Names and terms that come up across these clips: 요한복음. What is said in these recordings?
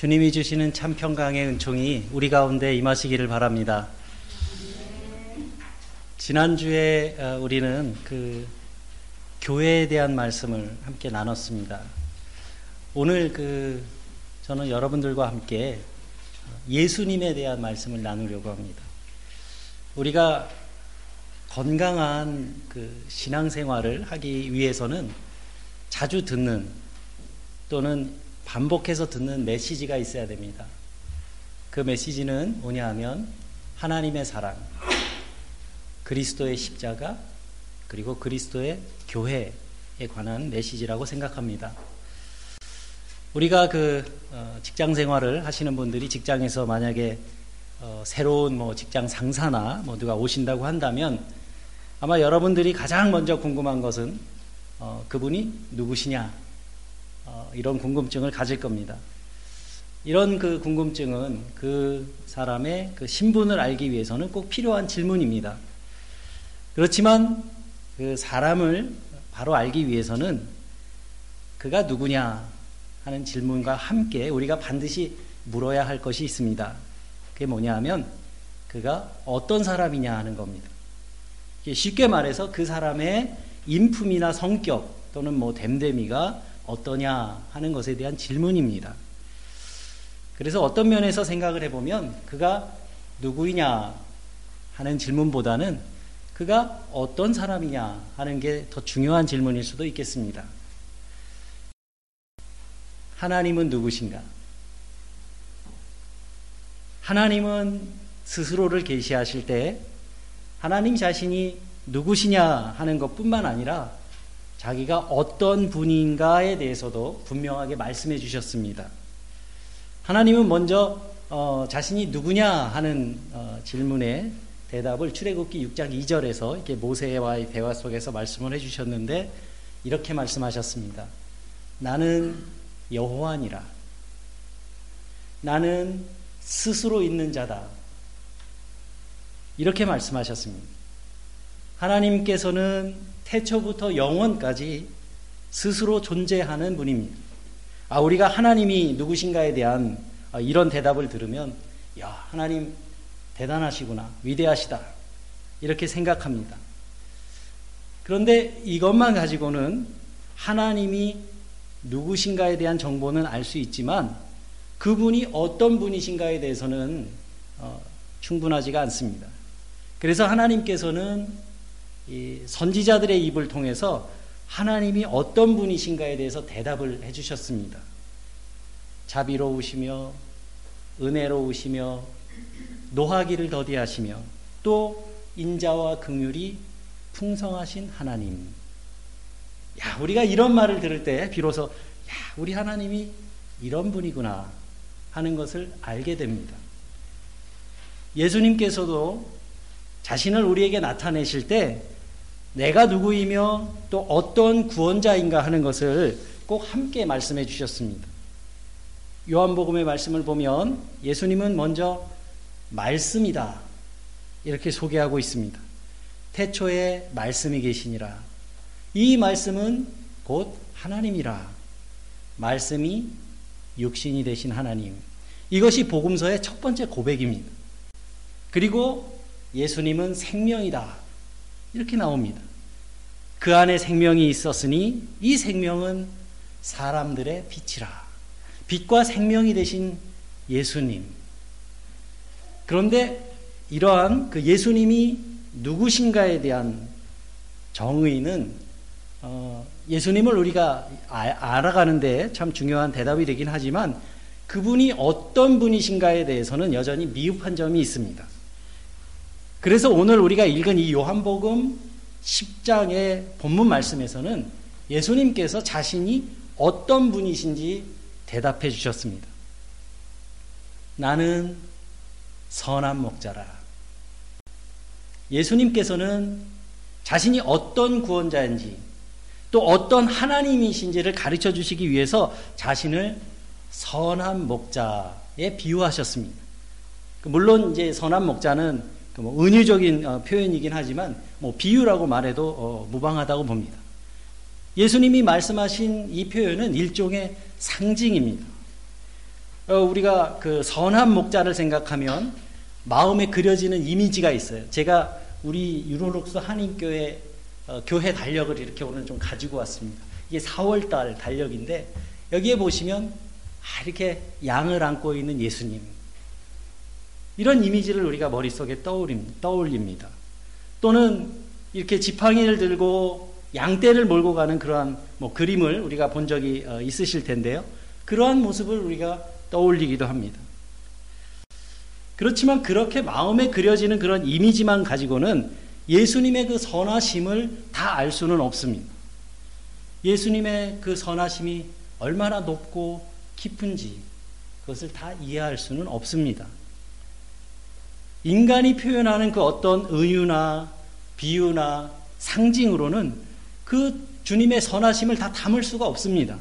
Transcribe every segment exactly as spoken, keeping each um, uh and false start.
주님이 주시는 참 평강의 은총이 우리 가운데 임하시기를 바랍니다. 지난주에 우리는 그 교회에 대한 말씀을 함께 나눴습니다. 오늘 그 저는 여러분들과 함께 예수님에 대한 말씀을 나누려고 합니다. 우리가 건강한 그 신앙생활을 하기 위해서는 자주 듣는 또는 반복해서 듣는 메시지가 있어야 됩니다. 그 메시지는 뭐냐 하면 하나님의 사랑, 그리스도의 십자가, 그리고 그리스도의 교회에 관한 메시지라고 생각합니다. 우리가 그 직장 생활을 하시는 분들이 직장에서 만약에 새로운 뭐 직장 상사나 뭐 누가 오신다고 한다면 아마 여러분들이 가장 먼저 궁금한 것은 그분이 누구시냐, 이런 궁금증을 가질 겁니다. 이런 그 궁금증은 그 사람의 그 신분을 알기 위해서는 꼭 필요한 질문입니다. 그렇지만 그 사람을 바로 알기 위해서는 그가 누구냐 하는 질문과 함께 우리가 반드시 물어야 할 것이 있습니다. 그게 뭐냐 하면 그가 어떤 사람이냐 하는 겁니다. 쉽게 말해서 그 사람의 인품이나 성격 또는 뭐 됨됨이가 어떠냐 하는 것에 대한 질문입니다. 그래서 어떤 면에서 생각을 해보면 그가 누구이냐 하는 질문보다는 그가 어떤 사람이냐 하는 게 더 중요한 질문일 수도 있겠습니다. 하나님은 누구신가? 하나님은 스스로를 계시하실 때 하나님 자신이 누구시냐 하는 것뿐만 아니라 자기가 어떤 분인가에 대해서도 분명하게 말씀해 주셨습니다. 하나님은 먼저 어, 자신이 누구냐 하는 어, 질문에 대답을 출애굽기 육 장 이 절에서 이렇게 모세와의 대화 속에서 말씀을 해 주셨는데 이렇게 말씀하셨습니다. 나는 여호와니라. 나는 스스로 있는 자다. 이렇게 말씀하셨습니다. 하나님께서는 태초부터 영원까지 스스로 존재하는 분입니다. 아, 우리가 하나님이 누구신가에 대한 이런 대답을 들으면 야, 하나님 대단하시구나, 위대하시다, 이렇게 생각합니다. 그런데 이것만 가지고는 하나님이 누구신가에 대한 정보는 알 수 있지만 그분이 어떤 분이신가에 대해서는 어, 충분하지가 않습니다. 그래서 하나님께서는 이 선지자들의 입을 통해서 하나님이 어떤 분이신가에 대해서 대답을 해주셨습니다. 자비로우시며 은혜로우시며 노하기를 더디하시며 또 인자와 긍휼이 풍성하신 하나님. 야, 우리가 이런 말을 들을 때 비로소 야, 우리 하나님이 이런 분이구나 하는 것을 알게 됩니다. 예수님께서도 자신을 우리에게 나타내실 때 내가 누구이며 또 어떤 구원자인가 하는 것을 꼭 함께 말씀해 주셨습니다. 요한복음의 말씀을 보면 예수님은 먼저 말씀이다, 이렇게 소개하고 있습니다. 태초에 말씀이 계시니라. 이 말씀은 곧 하나님이라. 말씀이 육신이 되신 하나님. 이것이 복음서의 첫 번째 고백입니다. 그리고 예수님은 생명이다, 이렇게 나옵니다. 그 안에 생명이 있었으니 이 생명은 사람들의 빛이라. 빛과 생명이 되신 예수님. 그런데 이러한 그 예수님이 누구신가에 대한 정의는 어, 예수님을 우리가 아, 알아가는데 참 중요한 대답이 되긴 하지만 그분이 어떤 분이신가에 대해서는 여전히 미흡한 점이 있습니다. 그래서 오늘 우리가 읽은 이 요한복음 십 장의 본문 말씀에서는 예수님께서 자신이 어떤 분이신지 대답해 주셨습니다. 나는 선한 목자라. 예수님께서는 자신이 어떤 구원자인지 또 어떤 하나님이신지를 가르쳐 주시기 위해서 자신을 선한 목자에 비유하셨습니다. 물론 이제 선한 목자는 뭐 은유적인 표현이긴 하지만 뭐 비유라고 말해도 어, 무방하다고 봅니다. 예수님이 말씀하신 이 표현은 일종의 상징입니다. 우리가 그 선한 목자를 생각하면 마음에 그려지는 이미지가 있어요. 제가 우리 유로룩스 한인교회 어, 교회 달력을 이렇게 오늘 좀 가지고 왔습니다. 이게 사월달 달력인데 여기에 보시면 아, 이렇게 양을 안고 있는 예수님, 이런 이미지를 우리가 머릿속에 떠올립니다. 또는 이렇게 지팡이를 들고 양떼를 몰고 가는 그러한 뭐 그림을 우리가 본 적이 어, 있으실 텐데요. 그러한 모습을 우리가 떠올리기도 합니다. 그렇지만 그렇게 마음에 그려지는 그런 이미지만 가지고는 예수님의 그 선하심을 다 알 수는 없습니다. 예수님의 그 선하심이 얼마나 높고 깊은지 그것을 다 이해할 수는 없습니다. 인간이 표현하는 그 어떤 은유나 비유나 상징으로는 그 주님의 선하심을 다 담을 수가 없습니다.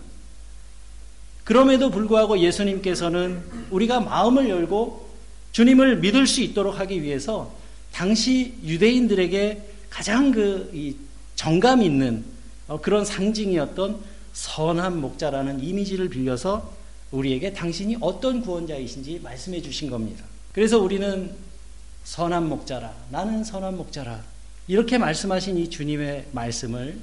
그럼에도 불구하고 예수님께서는 우리가 마음을 열고 주님을 믿을 수 있도록 하기 위해서 당시 유대인들에게 가장 그 이 정감 있는 그런 상징이었던 선한 목자라는 이미지를 빌려서 우리에게 당신이 어떤 구원자이신지 말씀해 주신 겁니다. 그래서 우리는 선한 목자라, 나는 선한 목자라, 이렇게 말씀하신 이 주님의 말씀을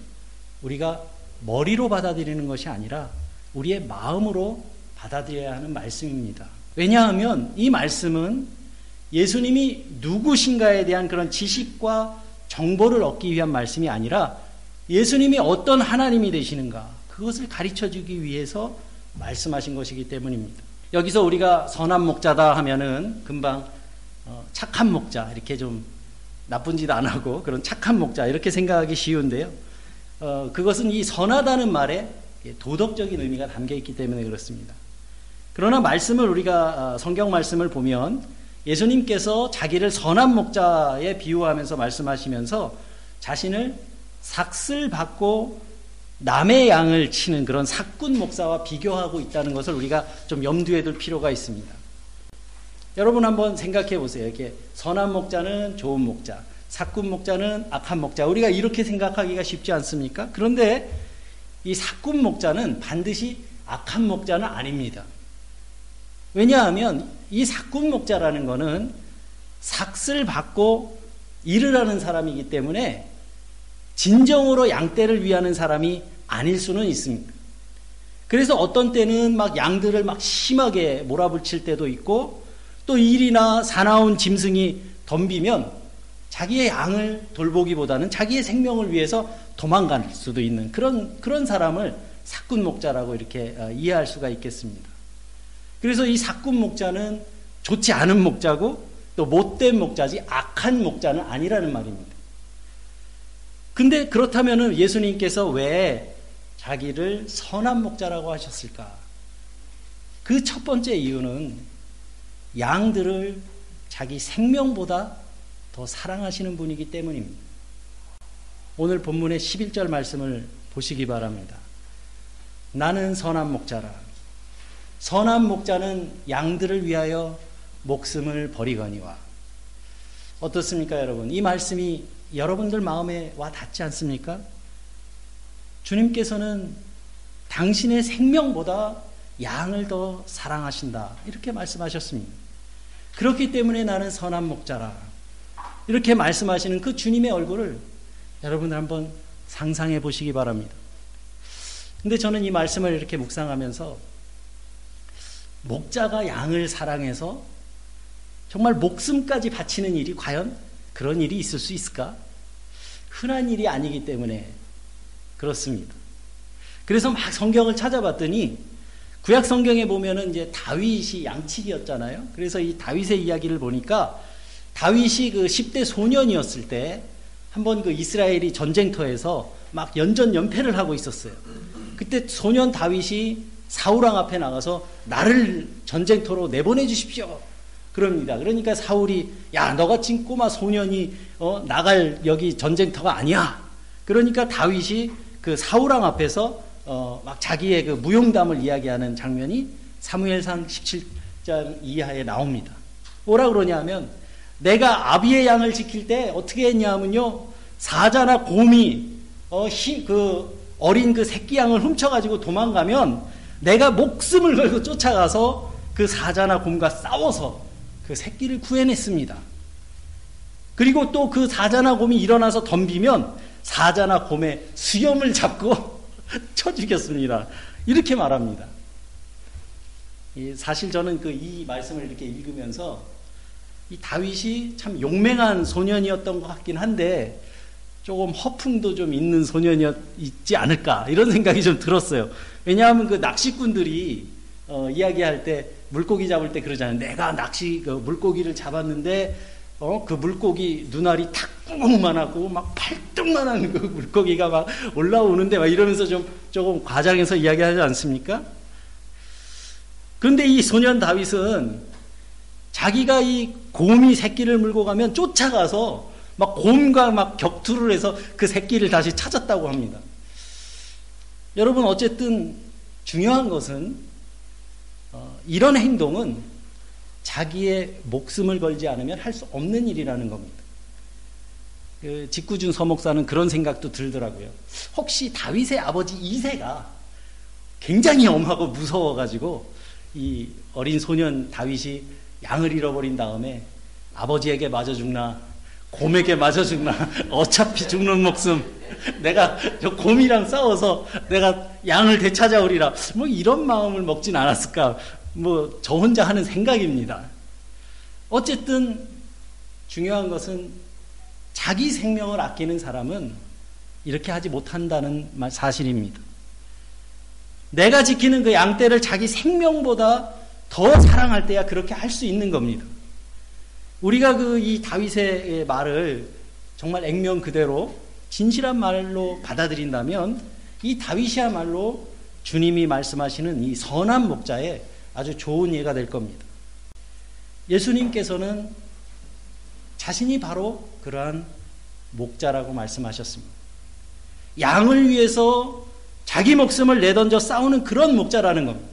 우리가 머리로 받아들이는 것이 아니라 우리의 마음으로 받아들여야 하는 말씀입니다. 왜냐하면 이 말씀은 예수님이 누구신가에 대한 그런 지식과 정보를 얻기 위한 말씀이 아니라 예수님이 어떤 하나님이 되시는가, 그것을 가르쳐주기 위해서 말씀하신 것이기 때문입니다. 여기서 우리가 선한 목자다 하면은 금방 착한 목자, 이렇게 좀 나쁜 짓 안 하고 그런 착한 목자, 이렇게 생각하기 쉬운데요. 어, 그것은 이 선하다는 말에 도덕적인 의미가 담겨있기 때문에 그렇습니다. 그러나 말씀을 우리가 성경 말씀을 보면 예수님께서 자기를 선한 목자에 비유하면서 말씀하시면서 자신을 삭슬 받고 남의 양을 치는 그런 삭군 목사와 비교하고 있다는 것을 우리가 좀 염두에 둘 필요가 있습니다. 여러분 한번 생각해 보세요. 이렇게 선한 목자는 좋은 목자, 삭군 목자는 악한 목자, 우리가 이렇게 생각하기가 쉽지 않습니까? 그런데 이 삭군 목자는 반드시 악한 목자는 아닙니다. 왜냐하면 이 삭군 목자라는 것은 삭슬 받고 일을 하는 사람이기 때문에 진정으로 양떼를 위하는 사람이 아닐 수는 있습니다. 그래서 어떤 때는 막 양들을 막 심하게 몰아붙일 때도 있고, 또 일이나 사나운 짐승이 덤비면 자기의 양을 돌보기보다는 자기의 생명을 위해서 도망갈 수도 있는 그런 그런 사람을 삭군 목자라고 이렇게 이해할 수가 있겠습니다. 그래서 이 삭군 목자는 좋지 않은 목자고 또 못된 목자지 악한 목자는 아니라는 말입니다. 근데 그렇다면은 예수님께서 왜 자기를 선한 목자라고 하셨을까? 그 첫 번째 이유는 양들을 자기 생명보다 더 사랑하시는 분이기 때문입니다. 오늘 본문의 십일 절 말씀을 보시기 바랍니다. 나는 선한 목자라. 선한 목자는 양들을 위하여 목숨을 버리거니와. 어떻습니까, 여러분? 이 말씀이 여러분들 마음에 와 닿지 않습니까? 주님께서는 당신의 생명보다 양을 더 사랑하신다, 이렇게 말씀하셨습니다. 그렇기 때문에 나는 선한 목자라, 이렇게 말씀하시는 그 주님의 얼굴을 여러분들 한번 상상해 보시기 바랍니다. 근데 저는 이 말씀을 이렇게 묵상하면서 목자가 양을 사랑해서 정말 목숨까지 바치는 일이 과연 그런 일이 있을 수 있을까? 흔한 일이 아니기 때문에 그렇습니다. 그래서 막 성경을 찾아봤더니 구약 성경에 보면은 이제 다윗이 양치기였잖아요. 그래서 이 다윗의 이야기를 보니까 다윗이 그 십 대 소년이었을 때 한번 그 이스라엘이 전쟁터에서 막 연전 연패를 하고 있었어요. 그때 소년 다윗이 사울왕 앞에 나가서 나를 전쟁터로 내보내 주십시오, 그럽니다. 그러니까 사울이, 야, 너같은 꼬마 소년이 어, 나갈 여기 전쟁터가 아니야. 그러니까 다윗이 그 사울왕 앞에서 어, 막 자기의 그 무용담을 이야기하는 장면이 사무엘상 십칠 장 이하에 나옵니다. 뭐라 그러냐면, 내가 아비의 양을 지킬 때 어떻게 했냐면요, 사자나 곰이 어, 희, 그 어린 그 새끼 양을 훔쳐가지고 도망가면 내가 목숨을 걸고 쫓아가서 그 사자나 곰과 싸워서 그 새끼를 구해냈습니다. 그리고 또 그 사자나 곰이 일어나서 덤비면 사자나 곰의 수염을 잡고 쳐 죽였습니다. 이렇게 말합니다. 사실 저는 그 이 말씀을 이렇게 읽으면서 이 다윗이 참 용맹한 소년이었던 것 같긴 한데 조금 허풍도 좀 있는 소년이었지 않을까 이런 생각이 좀 들었어요. 왜냐하면 그 낚시꾼들이 어, 이야기할 때 물고기 잡을 때 그러잖아요. 내가 낚시 그 물고기를 잡았는데 어, 그 물고기 눈알이 탁 꾹만하고 막 팔뚝만한 그 물고기가 막 올라오는데 막 이러면서 좀 조금 과장해서 이야기하지 않습니까? 그런데 이 소년 다윗은 자기가 이 곰이 새끼를 물고 가면 쫓아가서 막 곰과 막 격투를 해서 그 새끼를 다시 찾았다고 합니다. 여러분 어쨌든 중요한 것은 어, 이런 행동은 자기의 목숨을 걸지 않으면 할 수 없는 일이라는 겁니다. 그 직구준 서목사는 그런 생각도 들더라고요. 혹시 다윗의 아버지 이세가 굉장히 엄하고 무서워가지고 이 어린 소년 다윗이 양을 잃어버린 다음에 아버지에게 맞아 죽나 곰에게 맞아 죽나 어차피 죽는 목숨 내가 저 곰이랑 싸워서 내가 양을 되찾아오리라 뭐 이런 마음을 먹진 않았을까 뭐 저 혼자 하는 생각입니다. 어쨌든 중요한 것은 자기 생명을 아끼는 사람은 이렇게 하지 못한다는 사실입니다. 내가 지키는 그 양떼를 자기 생명보다 더 사랑할 때야 그렇게 할 수 있는 겁니다. 우리가 그 이 다윗의 말을 정말 액면 그대로 진실한 말로 받아들인다면 이 다윗이야말로 주님이 말씀하시는 이 선한 목자의 아주 좋은 예가 될 겁니다. 예수님께서는 자신이 바로 그러한 목자라고 말씀하셨습니다. 양을 위해서 자기 목숨을 내던져 싸우는 그런 목자라는 겁니다.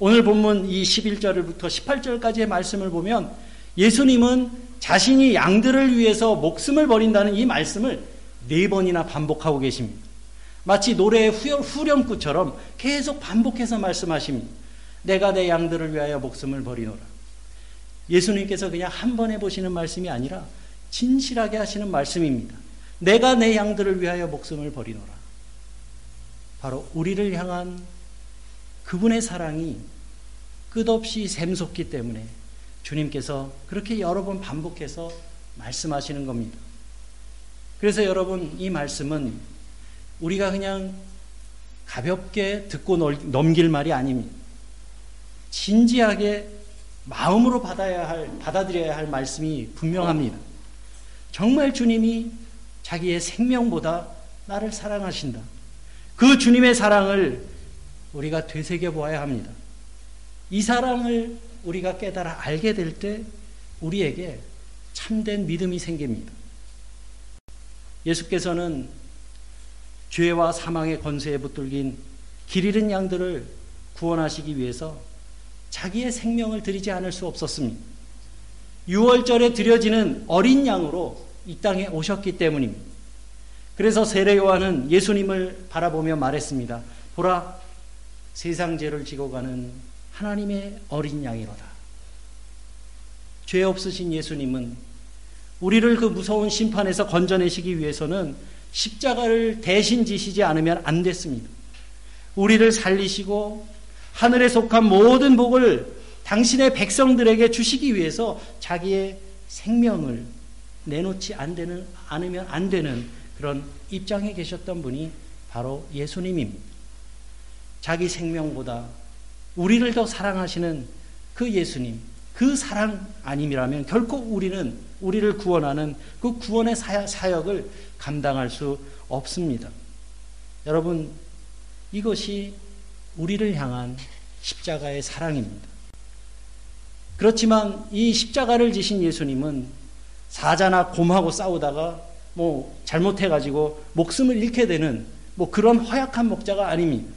오늘 본문 이 십일 절부터 십팔 절까지의 말씀을 보면 예수님은 자신이 양들을 위해서 목숨을 버린다는 이 말씀을 네 번이나 반복하고 계십니다. 마치 노래의 후렴구처럼 계속 반복해서 말씀하십니다. 내가 내 양들을 위하여 목숨을 버리노라. 예수님께서 그냥 한 번 해보시는 말씀이 아니라 진실하게 하시는 말씀입니다. 내가 내 양들을 위하여 목숨을 버리노라. 바로 우리를 향한 그분의 사랑이 끝없이 샘솟기 때문에 주님께서 그렇게 여러 번 반복해서 말씀하시는 겁니다. 그래서 여러분 이 말씀은 우리가 그냥 가볍게 듣고 넘길 말이 아닙니다. 진지하게 마음으로 받아야 할, 받아들여야 할 말씀이 분명합니다. 정말 주님이 자기의 생명보다 나를 사랑하신다. 그 주님의 사랑을 우리가 되새겨보아야 합니다. 이 사랑을 우리가 깨달아 알게 될 때 우리에게 참된 믿음이 생깁니다. 예수께서는 죄와 사망의 권세에 붙들린 길 잃은 양들을 구원하시기 위해서 자기의 생명을 드리지 않을 수 없었습니다. 유월절에 드려지는 어린 양으로 이 땅에 오셨기 때문입니다. 그래서 세례 요한은 예수님을 바라보며 말했습니다. 보라, 세상 죄를 지고 가는 하나님의 어린 양이로다. 죄 없으신 예수님은 우리를 그 무서운 심판에서 건져내시기 위해서는 십자가를 대신 지시지 않으면 안 됐습니다. 우리를 살리시고 하늘에 속한 모든 복을 당신의 백성들에게 주시기 위해서 자기의 생명을 내놓지 안 되는, 않으면 안 되는 그런 입장에 계셨던 분이 바로 예수님입니다. 자기 생명보다 우리를 더 사랑하시는 그 예수님, 그 사랑 아님이라면 결코 우리는 우리를 구원하는 그 구원의 사역을 감당할 수 없습니다. 여러분, 이것이 우리를 향한 십자가의 사랑입니다. 그렇지만 이 십자가를 지신 예수님은 사자나 곰하고 싸우다가 뭐 잘못해가지고 목숨을 잃게 되는 뭐 그런 허약한 목자가 아닙니다.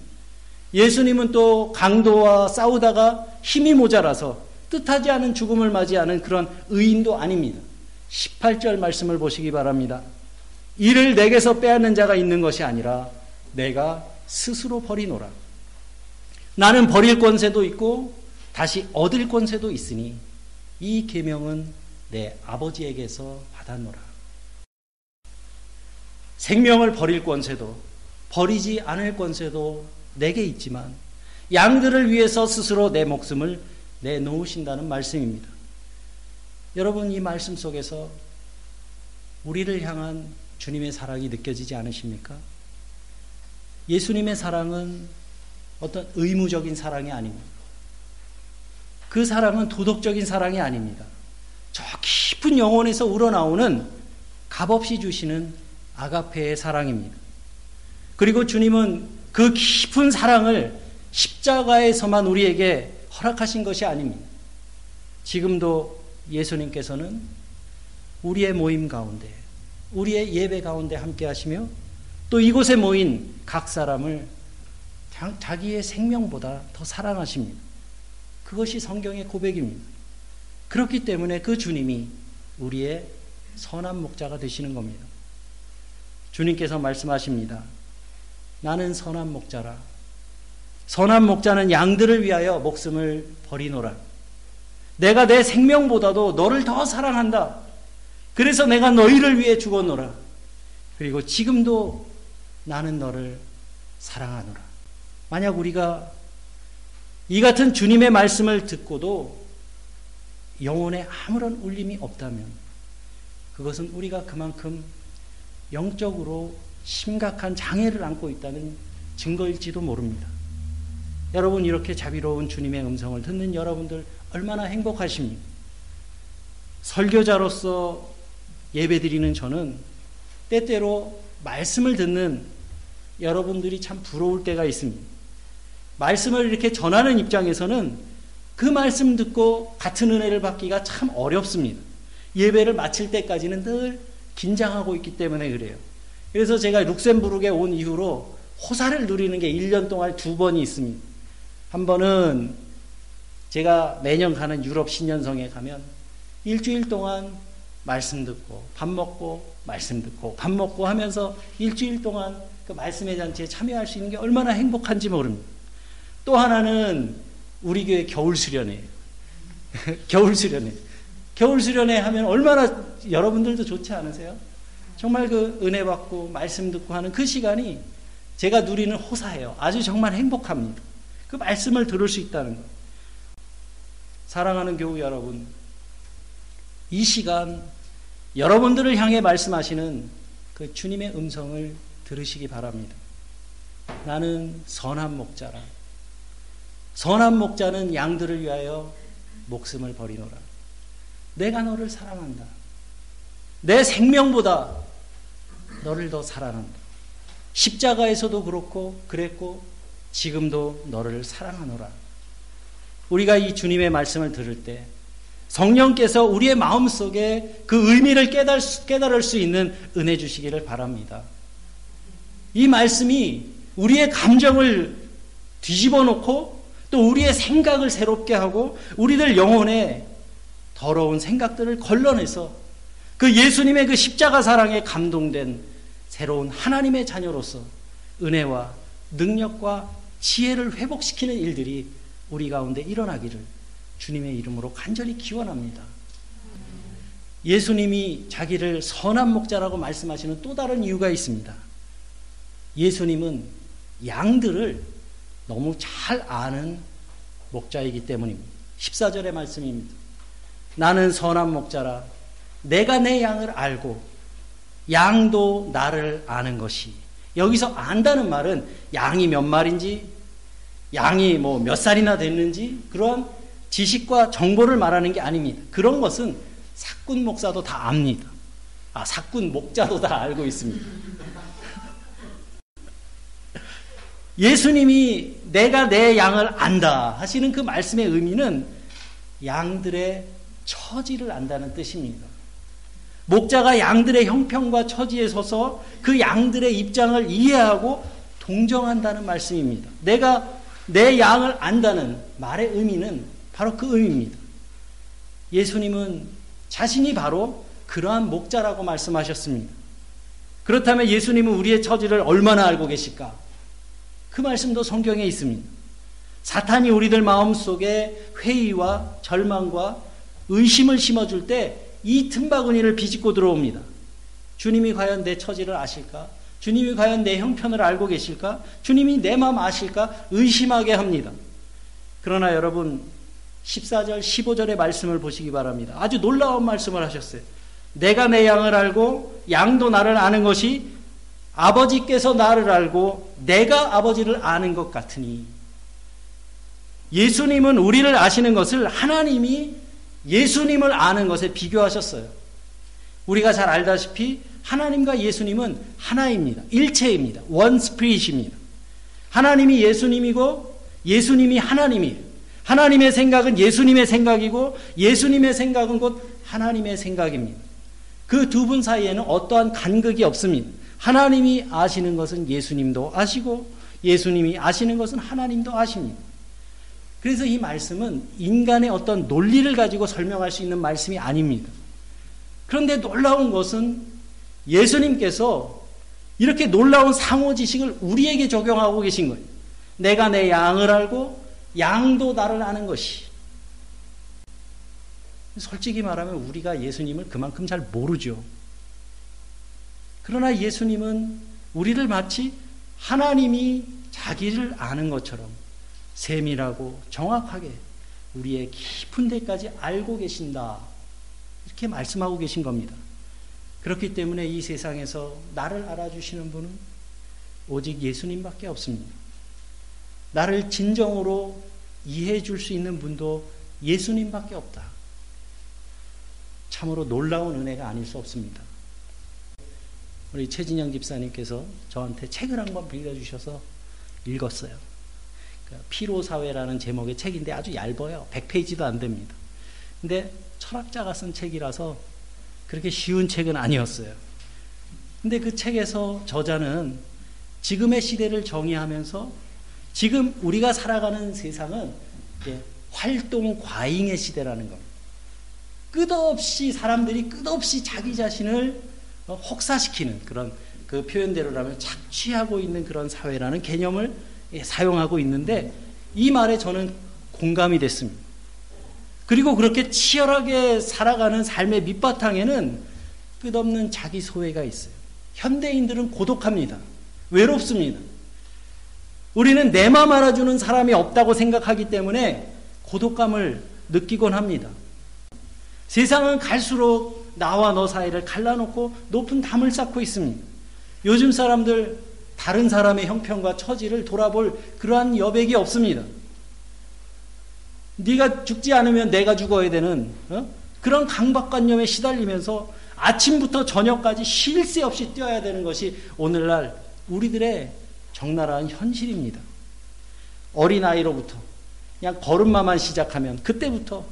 예수님은 또 강도와 싸우다가 힘이 모자라서 뜻하지 않은 죽음을 맞이하는 그런 의인도 아닙니다. 십팔 절 말씀을 보시기 바랍니다. 이를 내게서 빼앗는 자가 있는 것이 아니라 내가 스스로 버리노라. 나는 버릴 권세도 있고 다시 얻을 권세도 있으니 이 계명은 내 아버지에게서 받았노라. 생명을 버릴 권세도 버리지 않을 권세도 내게 있지만 양들을 위해서 스스로 내 목숨을 내놓으신다는 말씀입니다. 여러분, 이 말씀 속에서 우리를 향한 주님의 사랑이 느껴지지 않으십니까? 예수님의 사랑은 어떤 의무적인 사랑이 아닙니다. 그 사랑은 도덕적인 사랑이 아닙니다. 저 깊은 영혼에서 우러나오는 값없이 주시는 아가페의 사랑입니다. 그리고 주님은 그 깊은 사랑을 십자가에서만 우리에게 허락하신 것이 아닙니다. 지금도 예수님께서는 우리의 모임 가운데, 우리의 예배 가운데 함께 하시며 또 이곳에 모인 각 사람을 자기의 생명보다 더 사랑하십니다. 그것이 성경의 고백입니다. 그렇기 때문에 그 주님이 우리의 선한 목자가 되시는 겁니다. 주님께서 말씀하십니다. 나는 선한 목자라. 선한 목자는 양들을 위하여 목숨을 버리노라. 내가 내 생명보다도 너를 더 사랑한다. 그래서 내가 너희를 위해 죽었노라. 그리고 지금도 나는 너를 사랑하노라. 만약 우리가 이 같은 주님의 말씀을 듣고도 영혼에 아무런 울림이 없다면 그것은 우리가 그만큼 영적으로 심각한 장애를 안고 있다는 증거일지도 모릅니다. 여러분, 이렇게 자비로운 주님의 음성을 듣는 여러분들 얼마나 행복하십니까? 설교자로서 예배드리는 저는 때때로 말씀을 듣는 여러분들이 참 부러울 때가 있습니다. 말씀을 이렇게 전하는 입장에서는 그 말씀 듣고 같은 은혜를 받기가 참 어렵습니다. 예배를 마칠 때까지는 늘 긴장하고 있기 때문에 그래요. 그래서 제가 룩셈부르크에 온 이후로 호사를 누리는 게 일 년 동안 두 번이 있습니다. 한 번은 제가 매년 가는 유럽 신년성에 가면 일주일 동안 말씀 듣고 밥 먹고 말씀 듣고 밥 먹고 하면서 일주일 동안 그 말씀의 잔치에 참여할 수 있는 게 얼마나 행복한지 모릅니다. 또 하나는 우리 교회 겨울 수련회예요. 겨울 수련회. 겨울 수련회 하면 얼마나 여러분들도 좋지 않으세요? 정말 그 은혜 받고 말씀 듣고 하는 그 시간이 제가 누리는 호사예요. 아주 정말 행복합니다. 그 말씀을 들을 수 있다는 것. 사랑하는 교우 여러분, 이 시간 여러분들을 향해 말씀하시는 그 주님의 음성을 들으시기 바랍니다. 나는 선한 목자라. 선한 목자는 양들을 위하여 목숨을 버리노라. 내가 너를 사랑한다. 내 생명보다 너를 더 사랑한다. 십자가에서도 그렇고 그랬고 지금도 너를 사랑하노라. 우리가 이 주님의 말씀을 들을 때 성령께서 우리의 마음속에 그 의미를 깨달, 깨달을 수 있는 은혜 주시기를 바랍니다. 이 말씀이 우리의 감정을 뒤집어 놓고 또 우리의 생각을 새롭게 하고 우리들 영혼에 더러운 생각들을 걸러내서 그 예수님의 그 십자가 사랑에 감동된 새로운 하나님의 자녀로서 은혜와 능력과 지혜를 회복시키는 일들이 우리 가운데 일어나기를 주님의 이름으로 간절히 기원합니다. 예수님이 자기를 선한 목자라고 말씀하시는 또 다른 이유가 있습니다. 예수님은 양들을 너무 잘 아는 목자이기 때문입니다. 십사 절의 말씀입니다. 나는 선한 목자라. 내가 내 양을 알고 양도 나를 아는 것이. 여기서 안다는 말은 양이 몇 마리인지, 양이 뭐 몇 살이나 됐는지 그런 지식과 정보를 말하는 게 아닙니다. 그런 것은 사꾼 목사도 다 압니다. 아, 사꾼 목자도 다 알고 있습니다. 예수님이 내가 내 양을 안다 하시는 그 말씀의 의미는 양들의 처지를 안다는 뜻입니다. 목자가 양들의 형편과 처지에 서서 그 양들의 입장을 이해하고 동정한다는 말씀입니다. 내가 내 양을 안다는 말의 의미는 바로 그 의미입니다. 예수님은 자신이 바로 그러한 목자라고 말씀하셨습니다. 그렇다면 예수님은 우리의 처지를 얼마나 알고 계실까? 그 말씀도 성경에 있습니다. 사탄이 우리들 마음속에 회의와 절망과 의심을 심어줄 때 이 틈바구니를 비집고 들어옵니다. 주님이 과연 내 처지를 아실까? 주님이 과연 내 형편을 알고 계실까? 주님이 내 마음 아실까? 의심하게 합니다. 그러나 여러분, 십사 절, 십오 절의 말씀을 보시기 바랍니다. 아주 놀라운 말씀을 하셨어요. 내가 내 양을 알고 양도 나를 아는 것이 아버지께서 나를 알고 내가 아버지를 아는 것 같으니. 예수님은 우리를 아시는 것을 하나님이 예수님을 아는 것에 비교하셨어요. 우리가 잘 알다시피 하나님과 예수님은 하나입니다. 일체입니다. 원 스피릿입니다. 하나님이 예수님이고 예수님이 하나님이에요. 하나님의 생각은 예수님의 생각이고 예수님의 생각은 곧 하나님의 생각입니다. 그 두 분 사이에는 어떠한 간극이 없습니다. 하나님이 아시는 것은 예수님도 아시고 예수님이 아시는 것은 하나님도 아십니다. 그래서 이 말씀은 인간의 어떤 논리를 가지고 설명할 수 있는 말씀이 아닙니다. 그런데 놀라운 것은 예수님께서 이렇게 놀라운 상호지식을 우리에게 적용하고 계신 거예요. 내가 내 양을 알고 양도 나를 아는 것이. 솔직히 말하면 우리가 예수님을 그만큼 잘 모르죠. 그러나 예수님은 우리를 마치 하나님이 자기를 아는 것처럼 세밀하고 정확하게 우리의 깊은 데까지 알고 계신다, 이렇게 말씀하고 계신 겁니다. 그렇기 때문에 이 세상에서 나를 알아주시는 분은 오직 예수님밖에 없습니다. 나를 진정으로 이해해 줄 수 있는 분도 예수님밖에 없다. 참으로 놀라운 은혜가 아닐 수 없습니다. 우리 최진영 집사님께서 저한테 책을 한번 빌려주셔서 읽었어요. 피로사회라는 제목의 책인데 아주 얇아요. 백 페이지도 안 됩니다. 근데 철학자가 쓴 책이라서 그렇게 쉬운 책은 아니었어요. 근데 그 책에서 저자는 지금의 시대를 정의하면서 지금 우리가 살아가는 세상은 활동 과잉의 시대라는 겁니다. 끝없이 사람들이 끝없이 자기 자신을 혹사시키는 그런, 그 표현대로라면 착취하고 있는 그런 사회라는 개념을 사용하고 있는데, 이 말에 저는 공감이 됐습니다. 그리고 그렇게 치열하게 살아가는 삶의 밑바탕에는 끝없는 자기 소외가 있어요. 현대인들은 고독합니다. 외롭습니다. 우리는 내 마음 알아주는 사람이 없다고 생각하기 때문에 고독감을 느끼곤 합니다. 세상은 갈수록 나와 너 사이를 갈라놓고 높은 담을 쌓고 있습니다. 요즘 사람들 다른 사람의 형편과 처지를 돌아볼 그러한 여백이 없습니다. 네가 죽지 않으면 내가 죽어야 되는 어? 그런 강박관념에 시달리면서 아침부터 저녁까지 쉴 새 없이 뛰어야 되는 것이 오늘날 우리들의 적나라한 현실입니다. 어린아이로부터 그냥 걸음마만 시작하면 그때부터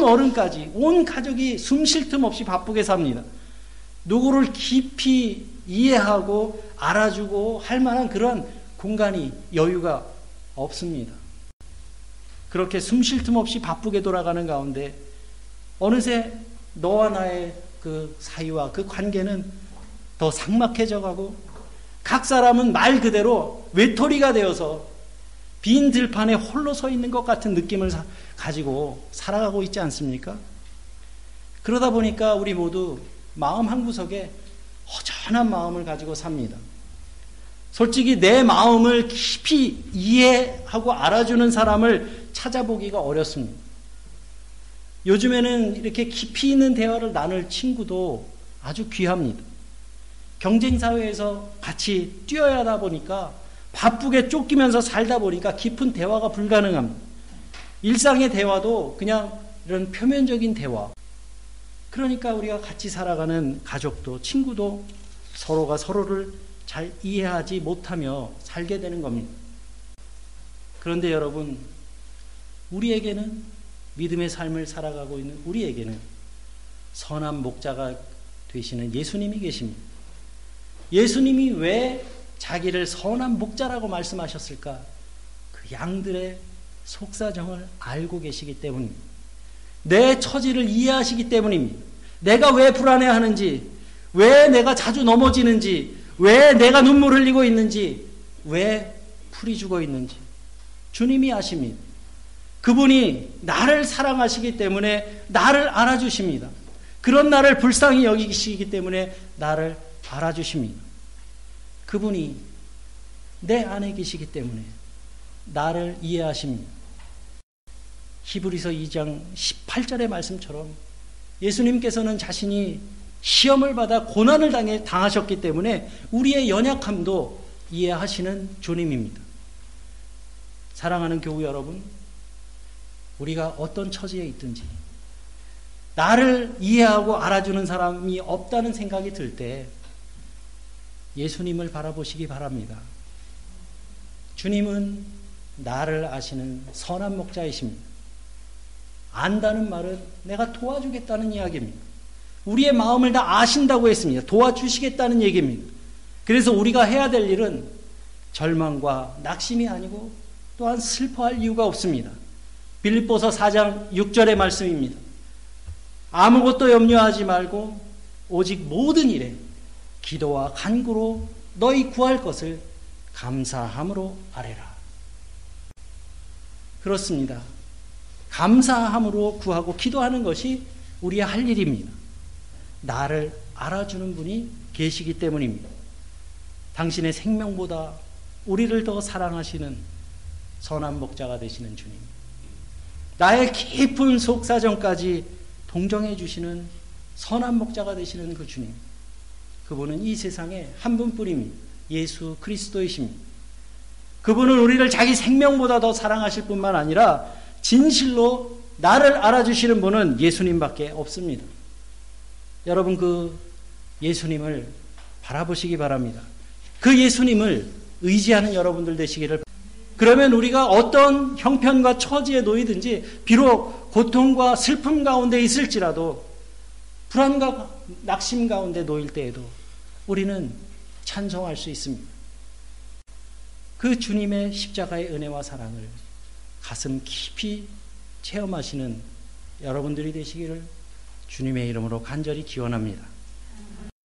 온 어른까지 온 가족이 숨 쉴 틈 없이 바쁘게 삽니다. 누구를 깊이 이해하고 알아주고 할 만한 그런 공간이, 여유가 없습니다. 그렇게 숨 쉴 틈 없이 바쁘게 돌아가는 가운데 어느새 너와 나의 그 사이와 그 관계는 더 삭막해져가고, 각 사람은 말 그대로 외톨이가 되어서 빈 들판에 홀로 서 있는 것 같은 느낌을 사, 가지고 살아가고 있지 않습니까? 그러다 보니까 우리 모두 마음 한구석에 허전한 마음을 가지고 삽니다. 솔직히 내 마음을 깊이 이해하고 알아주는 사람을 찾아보기가 어렵습니다. 요즘에는 이렇게 깊이 있는 대화를 나눌 친구도 아주 귀합니다. 경쟁사회에서 같이 뛰어야 하다 보니까, 바쁘게 쫓기면서 살다 보니까 깊은 대화가 불가능합니다. 일상의 대화도 그냥 이런 표면적인 대화. 그러니까 우리가 같이 살아가는 가족도 친구도 서로가 서로를 잘 이해하지 못하며 살게 되는 겁니다. 그런데 여러분, 우리에게는, 믿음의 삶을 살아가고 있는 우리에게는 선한 목자가 되시는 예수님이 계십니다. 예수님이 왜 자기를 선한 목자라고 말씀하셨을까? 그 양들의 속사정을 알고 계시기 때문입니다. 내 처지를 이해하시기 때문입니다. 내가 왜 불안해하는지, 왜 내가 자주 넘어지는지, 왜 내가 눈물 흘리고 있는지, 왜 풀이 죽어 있는지, 주님이 아십니다. 그분이 나를 사랑하시기 때문에 나를 알아주십니다. 그런 나를 불쌍히 여기시기 때문에 나를 알아주십니다. 그분이 내 안에 계시기 때문에 나를 이해하십니다. 히브리서 이 장 십팔 절의 말씀처럼 예수님께서는 자신이 시험을 받아 고난을 당해 당하셨기 때문에 우리의 연약함도 이해하시는 주님입니다. 사랑하는 교우 여러분, 우리가 어떤 처지에 있든지 나를 이해하고 알아주는 사람이 없다는 생각이 들 때 예수님을 바라보시기 바랍니다. 주님은 나를 아시는 선한 목자이십니다. 안다는 말은 내가 도와주겠다는 이야기입니다. 우리의 마음을 다 아신다고 했습니다. 도와주시겠다는 얘기입니다. 그래서 우리가 해야 될 일은 절망과 낙심이 아니고 또한 슬퍼할 이유가 없습니다. 빌립보서 사 장 육 절의 말씀입니다. 아무것도 염려하지 말고 오직 모든 일에 기도와 간구로 너희 구할 것을 감사함으로 아뢰라. 그렇습니다. 감사함으로 구하고 기도하는 것이 우리의 할 일입니다. 나를 알아주는 분이 계시기 때문입니다. 당신의 생명보다 우리를 더 사랑하시는 선한 목자가 되시는 주님, 나의 깊은 속사정까지 동정해 주시는 선한 목자가 되시는 그 주님, 그분은 이 세상에 한 분뿐입니다. 예수 그리스도이십니다. 그분은 우리를 자기 생명보다 더 사랑하실 뿐만 아니라 진실로 나를 알아주시는 분은 예수님밖에 없습니다. 여러분, 그 예수님을 바라보시기 바랍니다. 그 예수님을 의지하는 여러분들 되시기를 바랍니다. 그러면 우리가 어떤 형편과 처지에 놓이든지 비록 고통과 슬픔 가운데 있을지라도 불안과 낙심 가운데 놓일 때에도 우리는 찬송할 수 있습니다. 그 주님의 십자가의 은혜와 사랑을 가슴 깊이 체험하시는 여러분들이 되시기를 주님의 이름으로 간절히 기원합니다.